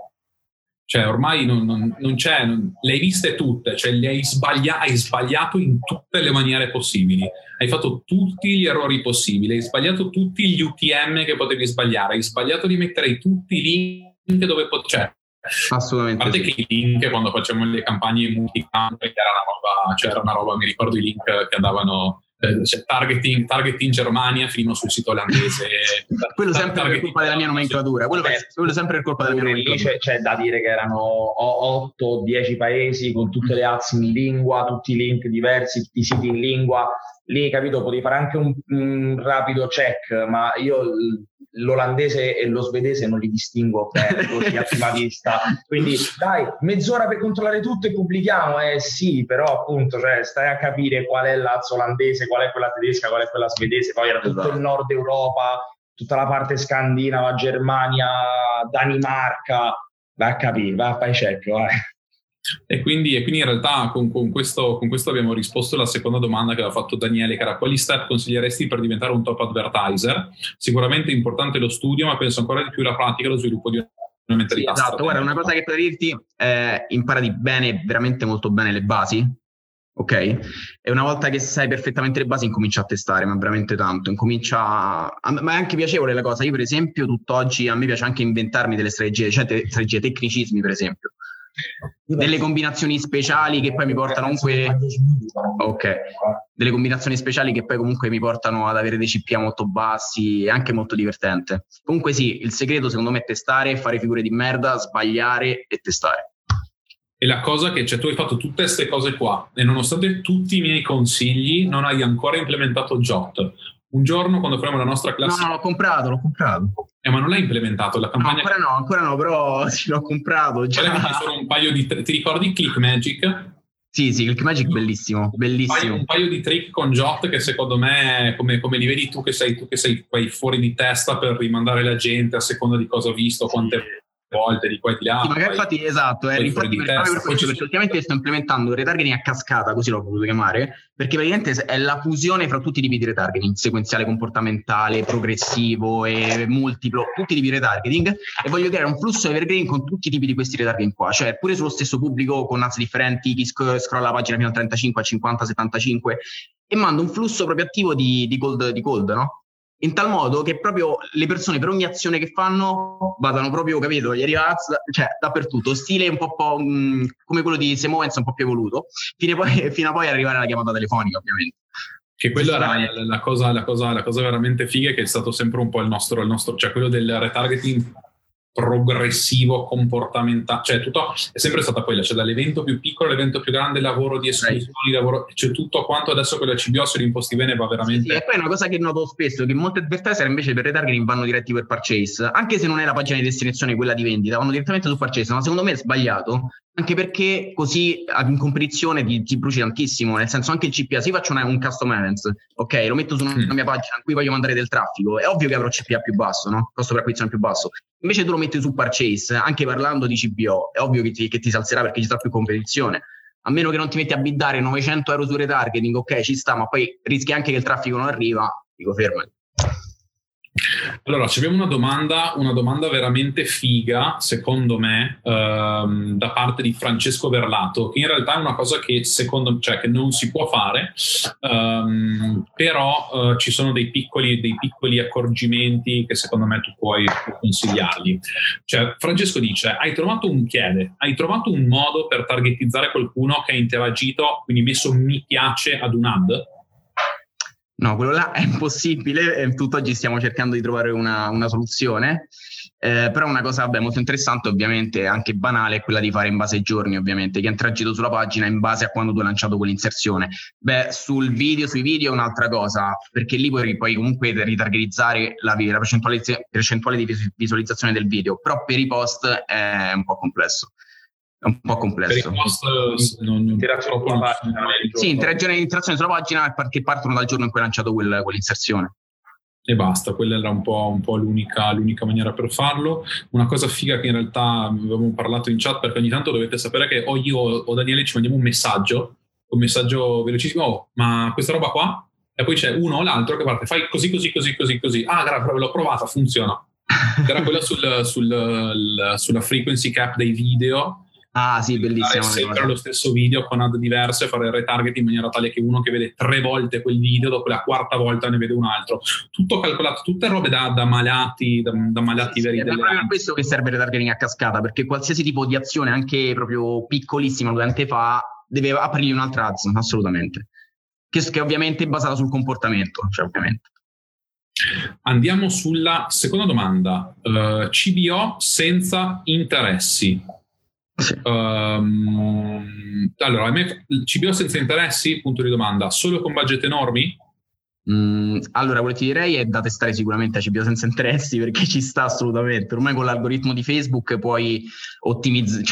Cioè ormai non c'è, le hai viste tutte, cioè le hai sbagliato in tutte le maniere possibili, hai fatto tutti gli errori possibili, hai sbagliato tutti gli UTM che potevi sbagliare, hai sbagliato di mettere tutti i link dove c'è. Assolutamente. A parte sì. Che i link, quando facciamo le campagne multicamp, c'era una roba, mi ricordo i link che andavano, cioè targeting in Germania fino sul sito olandese. Quello sempre per colpa della mia nomenclatura. Quello sempre per colpa della mia nomenclatura. C'è da dire che erano 8-10 paesi con tutte le ads in lingua, tutti i link diversi, tutti i siti in lingua. Lì, capito, potevi fare anche un rapido check, ma io l'olandese e lo svedese non li distingo bene così a prima vista, quindi dai, mezz'ora per controllare tutto e pubblichiamo, sì, però appunto, cioè, stai a capire qual è l'azzo olandese, qual è quella tedesca, qual è quella svedese, poi era tutto il nord Europa, tutta la parte scandinava, Germania, Danimarca, vai a capire, fai check, vai. E quindi in realtà con questo abbiamo risposto alla seconda domanda che aveva fatto Daniele, che era: quali step consiglieresti per diventare un top advertiser? Sicuramente è importante lo studio, ma penso ancora di più la pratica e lo sviluppo di una mentalità. Sì, esatto, guarda, una cosa che potrei dirti è: imparati bene, veramente molto bene le basi, ok? E una volta che sai perfettamente le basi, incomincia a testare, ma veramente tanto, ma è anche piacevole la cosa. Io per esempio tutt'oggi a me piace anche inventarmi delle strategie, cioè strategie, tecnicismi per esempio, delle combinazioni speciali che poi mi portano comunque ad avere dei CPA molto bassi, e anche molto divertente. Comunque sì, il segreto secondo me è testare, fare figure di merda, sbagliare e testare. E la cosa che, cioè, tu hai fatto tutte queste cose qua e nonostante tutti i miei consigli non hai ancora implementato Jot. Un giorno, quando faremo la nostra classe... No, l'ho comprato. Ma non l'hai implementato la campagna? No, ancora no, però sì, l'ho comprato già. Solo un paio di... Ti ricordi Click Magic? Sì, Click Magic bellissimo, bellissimo. Un paio di trick con Jot che secondo me, come li vedi tu che sei poi fuori di testa per rimandare la gente a seconda di cosa ha visto, quante volte di qua e di là. Sì, magari infatti, esatto, infatti perché ultimamente sto implementando un retargeting a cascata, così l'ho voluto chiamare, perché praticamente è la fusione fra tutti i tipi di retargeting, sequenziale, comportamentale, progressivo e multiplo, tutti i tipi di retargeting, e voglio creare un flusso evergreen con tutti i tipi di questi retargeting qua, cioè pure sullo stesso pubblico con ads differenti, chi scrolla la pagina fino a 35, a 50, 75, e mando un flusso proprio attivo di cold, no? In tal modo che proprio le persone per ogni azione che fanno vadano proprio, capito, gli arriva, cioè dappertutto, stile un po' come quello di Semoenz, un po' più evoluto, fino a poi arrivare alla chiamata telefonica, ovviamente. Che quella era la cosa veramente figa, che è stato sempre un po' il nostro, cioè quello del retargeting progressivo, comportamentale, cioè tutto è sempre stata quella, cioè dall'evento più piccolo all'evento più grande, lavoro di esclusioni, lavoro, cioè tutto quanto. Adesso con la CBO, se li imposti bene, va veramente. Sì, e poi è una cosa che noto spesso, che molte advertiser invece per retargeting vanno diretti per purchase, anche se non è la pagina di destinazione quella di vendita, vanno direttamente su purchase, ma secondo me è sbagliato, anche perché così in competizione ti bruci tantissimo, nel senso anche il CPA, se io faccio un custom events, ok, lo metto su una mia pagina in cui voglio mandare del traffico, è ovvio che avrò CPA più basso, no? Costo per acquisizione più basso. Invece tu lo metti su purchase, anche parlando di CBO, è ovvio che ti salzerà perché ci sarà più competizione, a meno che non ti metti a biddare €900 su retargeting, ok, ci sta, ma poi rischi anche che il traffico non arriva, dico fermati. Allora, abbiamo una domanda veramente figa, secondo me, da parte di Francesco Verlato, che in realtà è una cosa che che non si può fare, però ci sono dei piccoli accorgimenti che secondo me tu puoi consigliargli. Cioè, Francesco dice: hai trovato un modo per targetizzare qualcuno che ha interagito, quindi messo mi piace ad un ad? No, quello là è impossibile, e tutt'oggi stiamo cercando di trovare una soluzione, però una cosa molto interessante, ovviamente anche banale, è quella di fare in base ai giorni, ovviamente, che è interagito sulla pagina in base a quando tu hai lanciato quell'inserzione. Sui video è un'altra cosa, perché lì puoi comunque ritargetizzare la percentuale di visualizzazione del video, però per i post è un po' complesso. È un po' complesso. Interazione sulla pagina. Sì, interazione sulla pagina perché partono dal giorno in cui hai lanciato quell'inserzione. E basta, quella era un po' l'unica maniera per farlo. Una cosa figa che in realtà avevamo parlato in chat, perché ogni tanto dovete sapere che o io o Daniele ci mandiamo un messaggio velocissimo, ma questa roba qua, e poi c'è uno o l'altro che parte, fai così. Ah, grazie, l'ho provata, funziona. Era quella sulla frequency cap dei video. Ah sì, bellissimo. Sempre lo stesso video con ad diverse, fare il retarget in maniera tale che uno che vede 3 volte quel video, dopo la 4ª volta ne vede un altro. Tutto calcolato, tutte robe da malati veri. Sì, è proprio per questo che serve il retargeting a cascata, perché qualsiasi tipo di azione, anche proprio piccolissima, l'utente fa, deve aprirgli un'altra ads, assolutamente. Che ovviamente è basata sul comportamento, cioè ovviamente. Andiamo sulla seconda domanda. CBO senza interessi. Allora, a me CBO senza interessi, punto di domanda, solo con budget enormi? Allora, quello che ti direi è da testare sicuramente a CBO senza interessi, perché ci sta assolutamente. Ormai con l'algoritmo di Facebook puoi si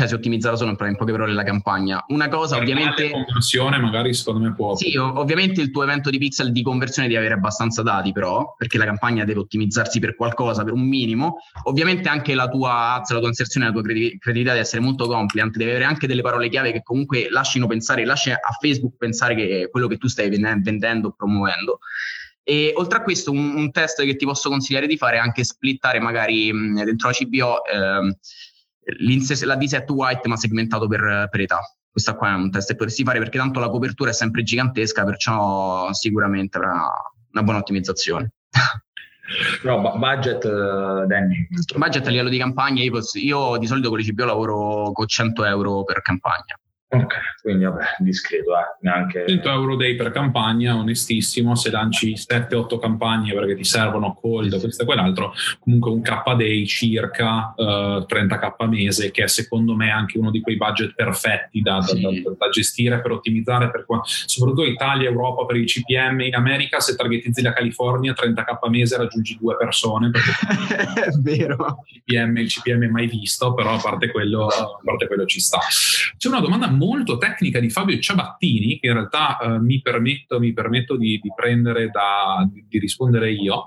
è ottimizzata solo in poche parole la campagna. Una cosa, per ovviamente conversione, magari secondo me può. Sì, ovviamente il tuo evento di pixel di conversione deve avere abbastanza dati, però, perché la campagna deve ottimizzarsi per qualcosa, per un minimo. Ovviamente anche la tua ads, la tua inserzione, la tua credibilità deve essere molto compliant, deve avere anche delle parole chiave che comunque lasci a Facebook pensare che è quello che tu stai vendendo o promuovendo. E oltre a questo un test che ti posso consigliare di fare è anche splittare magari dentro la CBO la D-set white, ma segmentato per età. Questa qua è un test che potresti fare, perché tanto la copertura è sempre gigantesca, perciò sicuramente avrà una buona ottimizzazione. No, budget, Danny. Budget a livello di campagna, io di solito con le CBO lavoro con €100 per campagna. Ok, quindi vabbè, discreto, neanche €100 day per campagna, onestissimo. Se lanci 7-8 campagne perché ti servono cold, questo e quell'altro, comunque un K day circa, 30k a mese, che è secondo me anche uno di quei budget perfetti da gestire, per ottimizzare, per qua, soprattutto Italia, Europa, per il CPM. In America, se targetizzi la California, 30k a mese raggiungi 2 persone, perché è vero, il CPM mai visto, però a parte quello ci sta. C'è una domanda molto tecnica di Fabio Ciabattini, che in realtà mi permetto di prendere di rispondere io.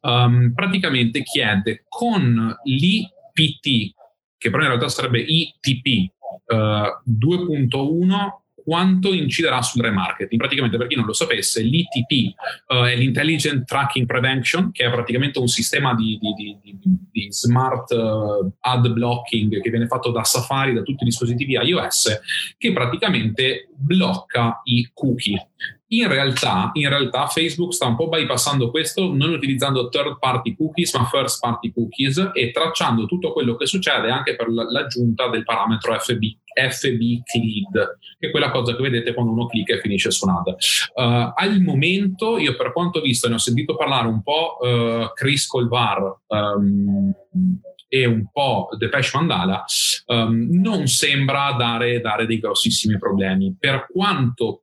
Praticamente chiede con l'IPT, che però in realtà sarebbe ITP 2.1, quanto inciderà sul remarketing. Praticamente, per chi non lo sapesse, l'ITP è l'Intelligent Tracking Prevention, che è praticamente un sistema di smart ad blocking che viene fatto da Safari, da tutti i dispositivi iOS, che praticamente blocca i cookie. In realtà Facebook sta un po' bypassando questo, non utilizzando third party cookies ma first party cookies, e tracciando tutto quello che succede anche per l'aggiunta del parametro FB Lead, che è quella cosa che vedete quando uno clicca e finisce su un ad. Al momento, io per quanto ho visto e ne ho sentito parlare un po' Chris Colvar e un po' Depeche Mandala, non sembra dare dei grossissimi problemi. Per quanto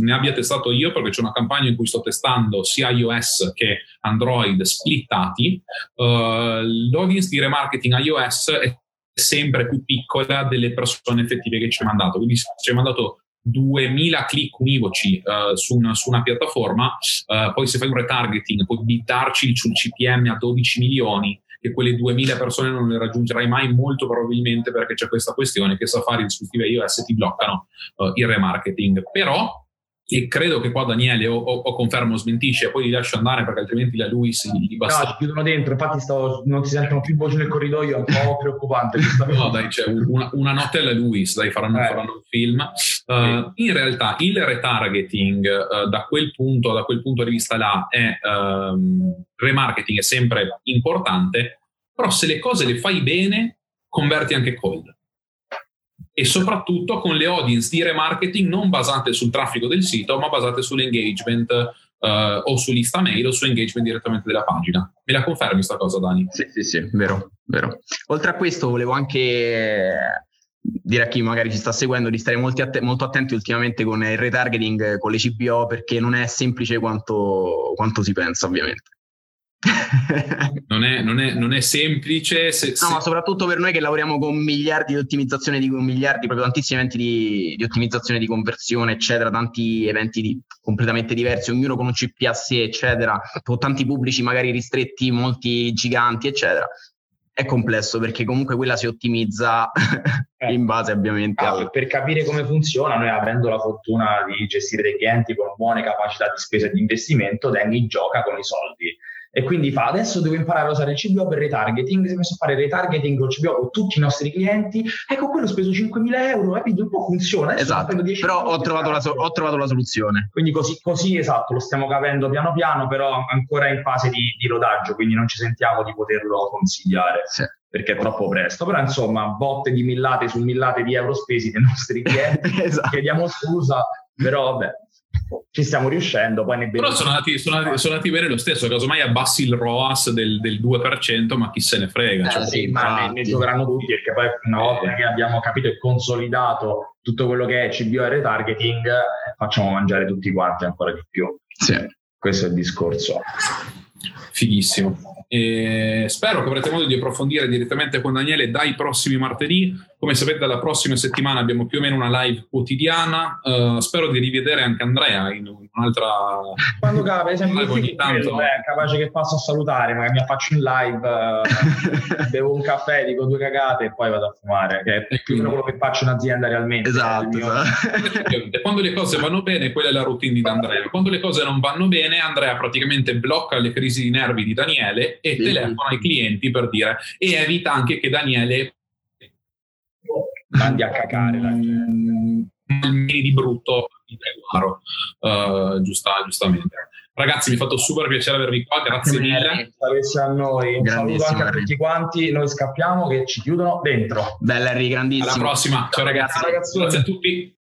ne abbia testato io, perché c'è una campagna in cui sto testando sia iOS che Android splittati, l'audience di remarketing iOS è sempre più piccola delle persone effettive che ci ha mandato. Quindi ci ha mandato 2000 click univoci su una piattaforma, poi se fai un retargeting puoi buttarci sul CPM a 12 milioni, che quelle 2000 persone non le raggiungerai mai, molto probabilmente perché c'è questa questione che Safari e dispositivi iOS ti bloccano il remarketing. Però, e credo che qua Daniele o confermo o smentisce, poi li lascio andare perché altrimenti la LUISS gli basta. No, ci chiudono dentro, infatti non si sentono più voci nel corridoio, è un po' preoccupante. No, dai, c'è una notte alla LUISS, dai, faranno un film. In realtà il retargeting da quel punto di vista là è remarketing è sempre importante, però se le cose le fai bene converti anche cold. E soprattutto con le audience di remarketing non basate sul traffico del sito, ma basate sull'engagement o su lista mail o sull'engagement direttamente della pagina. Me la confermi questa cosa, Dani? Sì, vero. Oltre a questo, volevo anche dire a chi magari ci sta seguendo di stare molto attenti ultimamente con il retargeting, con le CBO, perché non è semplice quanto si pensa, ovviamente. non è semplice se... ma soprattutto per noi che lavoriamo con miliardi di ottimizzazione, proprio tantissimi eventi di ottimizzazione, di conversione eccetera, tanti eventi completamente diversi, ognuno con un CPA a sé eccetera, con tanti pubblici magari ristretti, molti giganti eccetera. È complesso perché comunque quella si ottimizza in base ovviamente per capire come funziona. Noi, avendo la fortuna di gestire dei clienti con buone capacità di spesa e di investimento, Danny gioca con i soldi e quindi fa: adesso devo imparare a usare il CBO per retargeting, si è messo a fare retargeting con il CBO con tutti i nostri clienti, ecco, quello ho speso 5.000 euro, capito? Un po' funziona, esatto, però ho trovato la soluzione, quindi così esatto, lo stiamo capendo piano piano, però ancora in fase di rodaggio, quindi non ci sentiamo di poterlo consigliare, sì, perché è troppo presto. Però insomma, botte di millate su millate di euro spesi dai nostri clienti. Esatto. Chiediamo scusa, però vabbè, ci stiamo riuscendo. Poi però sono andati bene lo stesso, casomai abbassi il ROAS del 2%, ma chi se ne frega, sì, ma ne giocheranno tutti, perché poi una volta che abbiamo capito e consolidato tutto quello che è CBO e retargeting, facciamo mangiare tutti quanti ancora di più. Sì, questo è il discorso. Fighissimo. Spero che avrete modo di approfondire direttamente con Daniele dai prossimi martedì. Come sapete, dalla prossima settimana abbiamo più o meno una live quotidiana. Spero di rivedere anche Andrea in un'altra, quando cava, sempre ogni tanto. Beh, capace che passo a salutare, magari mi faccio in live, bevo un caffè, dico due cagate e poi vado a fumare, che è più o meno quello che faccio in azienda realmente. Esatto. Quando le cose vanno bene, quella è la routine di Andrea. Quando le cose non vanno bene, Andrea praticamente blocca le crisi di nervi di Daniele e telefona ai clienti per dire, e evita anche che Daniele mandi a cagare almeno di brutto di Treguaro. Giustamente, ragazzi, mi è fatto super piacere avervi qua, grazie mille. Grazie a noi, un saluto anche a tutti quanti. Noi scappiamo che ci chiudono dentro. Bella Henry, grandissimo. Alla prossima, ciao ragazzi, grazie a tutti.